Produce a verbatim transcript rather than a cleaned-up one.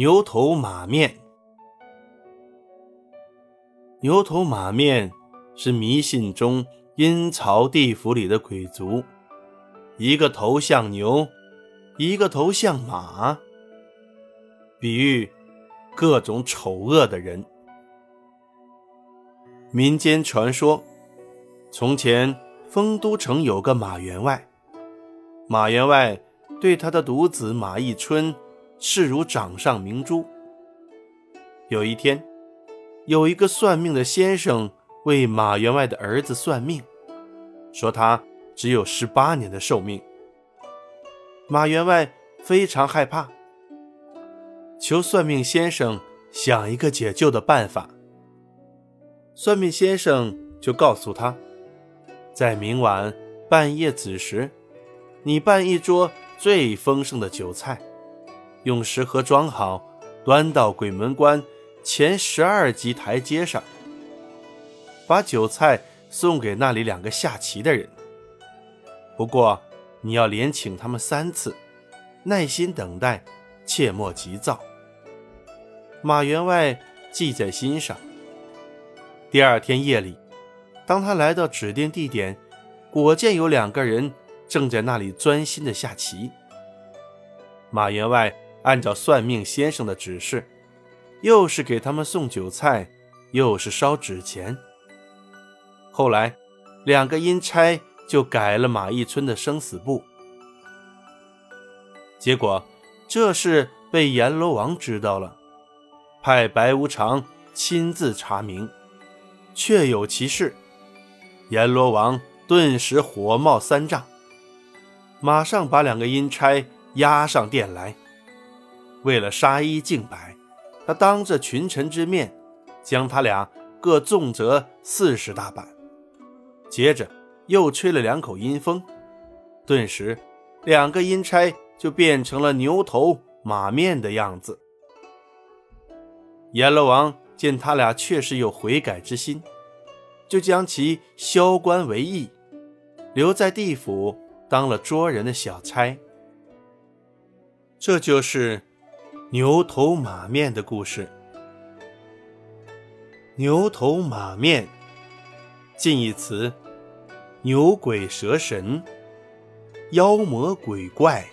牛头马面。牛头马面是迷信中阴曹地府里的鬼族，一个头像牛，一个头像马，比喻各种丑恶的人。民间传说，从前丰都城有个马员外，马员外对他的独子马一春视如掌上明珠。有一天，有一个算命的先生为马员外的儿子算命，说他只有十八年的寿命。马员外非常害怕，求算命先生想一个解救的办法。算命先生就告诉他，在明晚半夜子时，你办一桌最丰盛的酒菜，用食盒装好，端到鬼门关前十二级台阶上，把酒菜送给那里两个下棋的人。不过你要连请他们三次，耐心等待，切莫急躁。马员外记在心上。第二天夜里，当他来到指定地点，果见有两个人正在那里专心的下棋。马员外按照算命先生的指示，又是给他们送酒菜，又是烧纸钱。后来两个阴差就改了马一春的生死簿，结果这事被阎罗王知道了，派白无常亲自查明，确有其事。阎罗王顿时火冒三丈，马上把两个阴差押上殿来。为了杀一儆百，他当着群臣之面将他俩各重责四十大板。接着又吹了两口阴风，顿时两个阴差就变成了牛头马面的样子。阎罗王见他俩确实有悔改之心，就将其削官为役，留在地府当了捉人的小差。这就是牛头马面的故事。牛头马面，近义词牛鬼蛇神、妖魔鬼怪。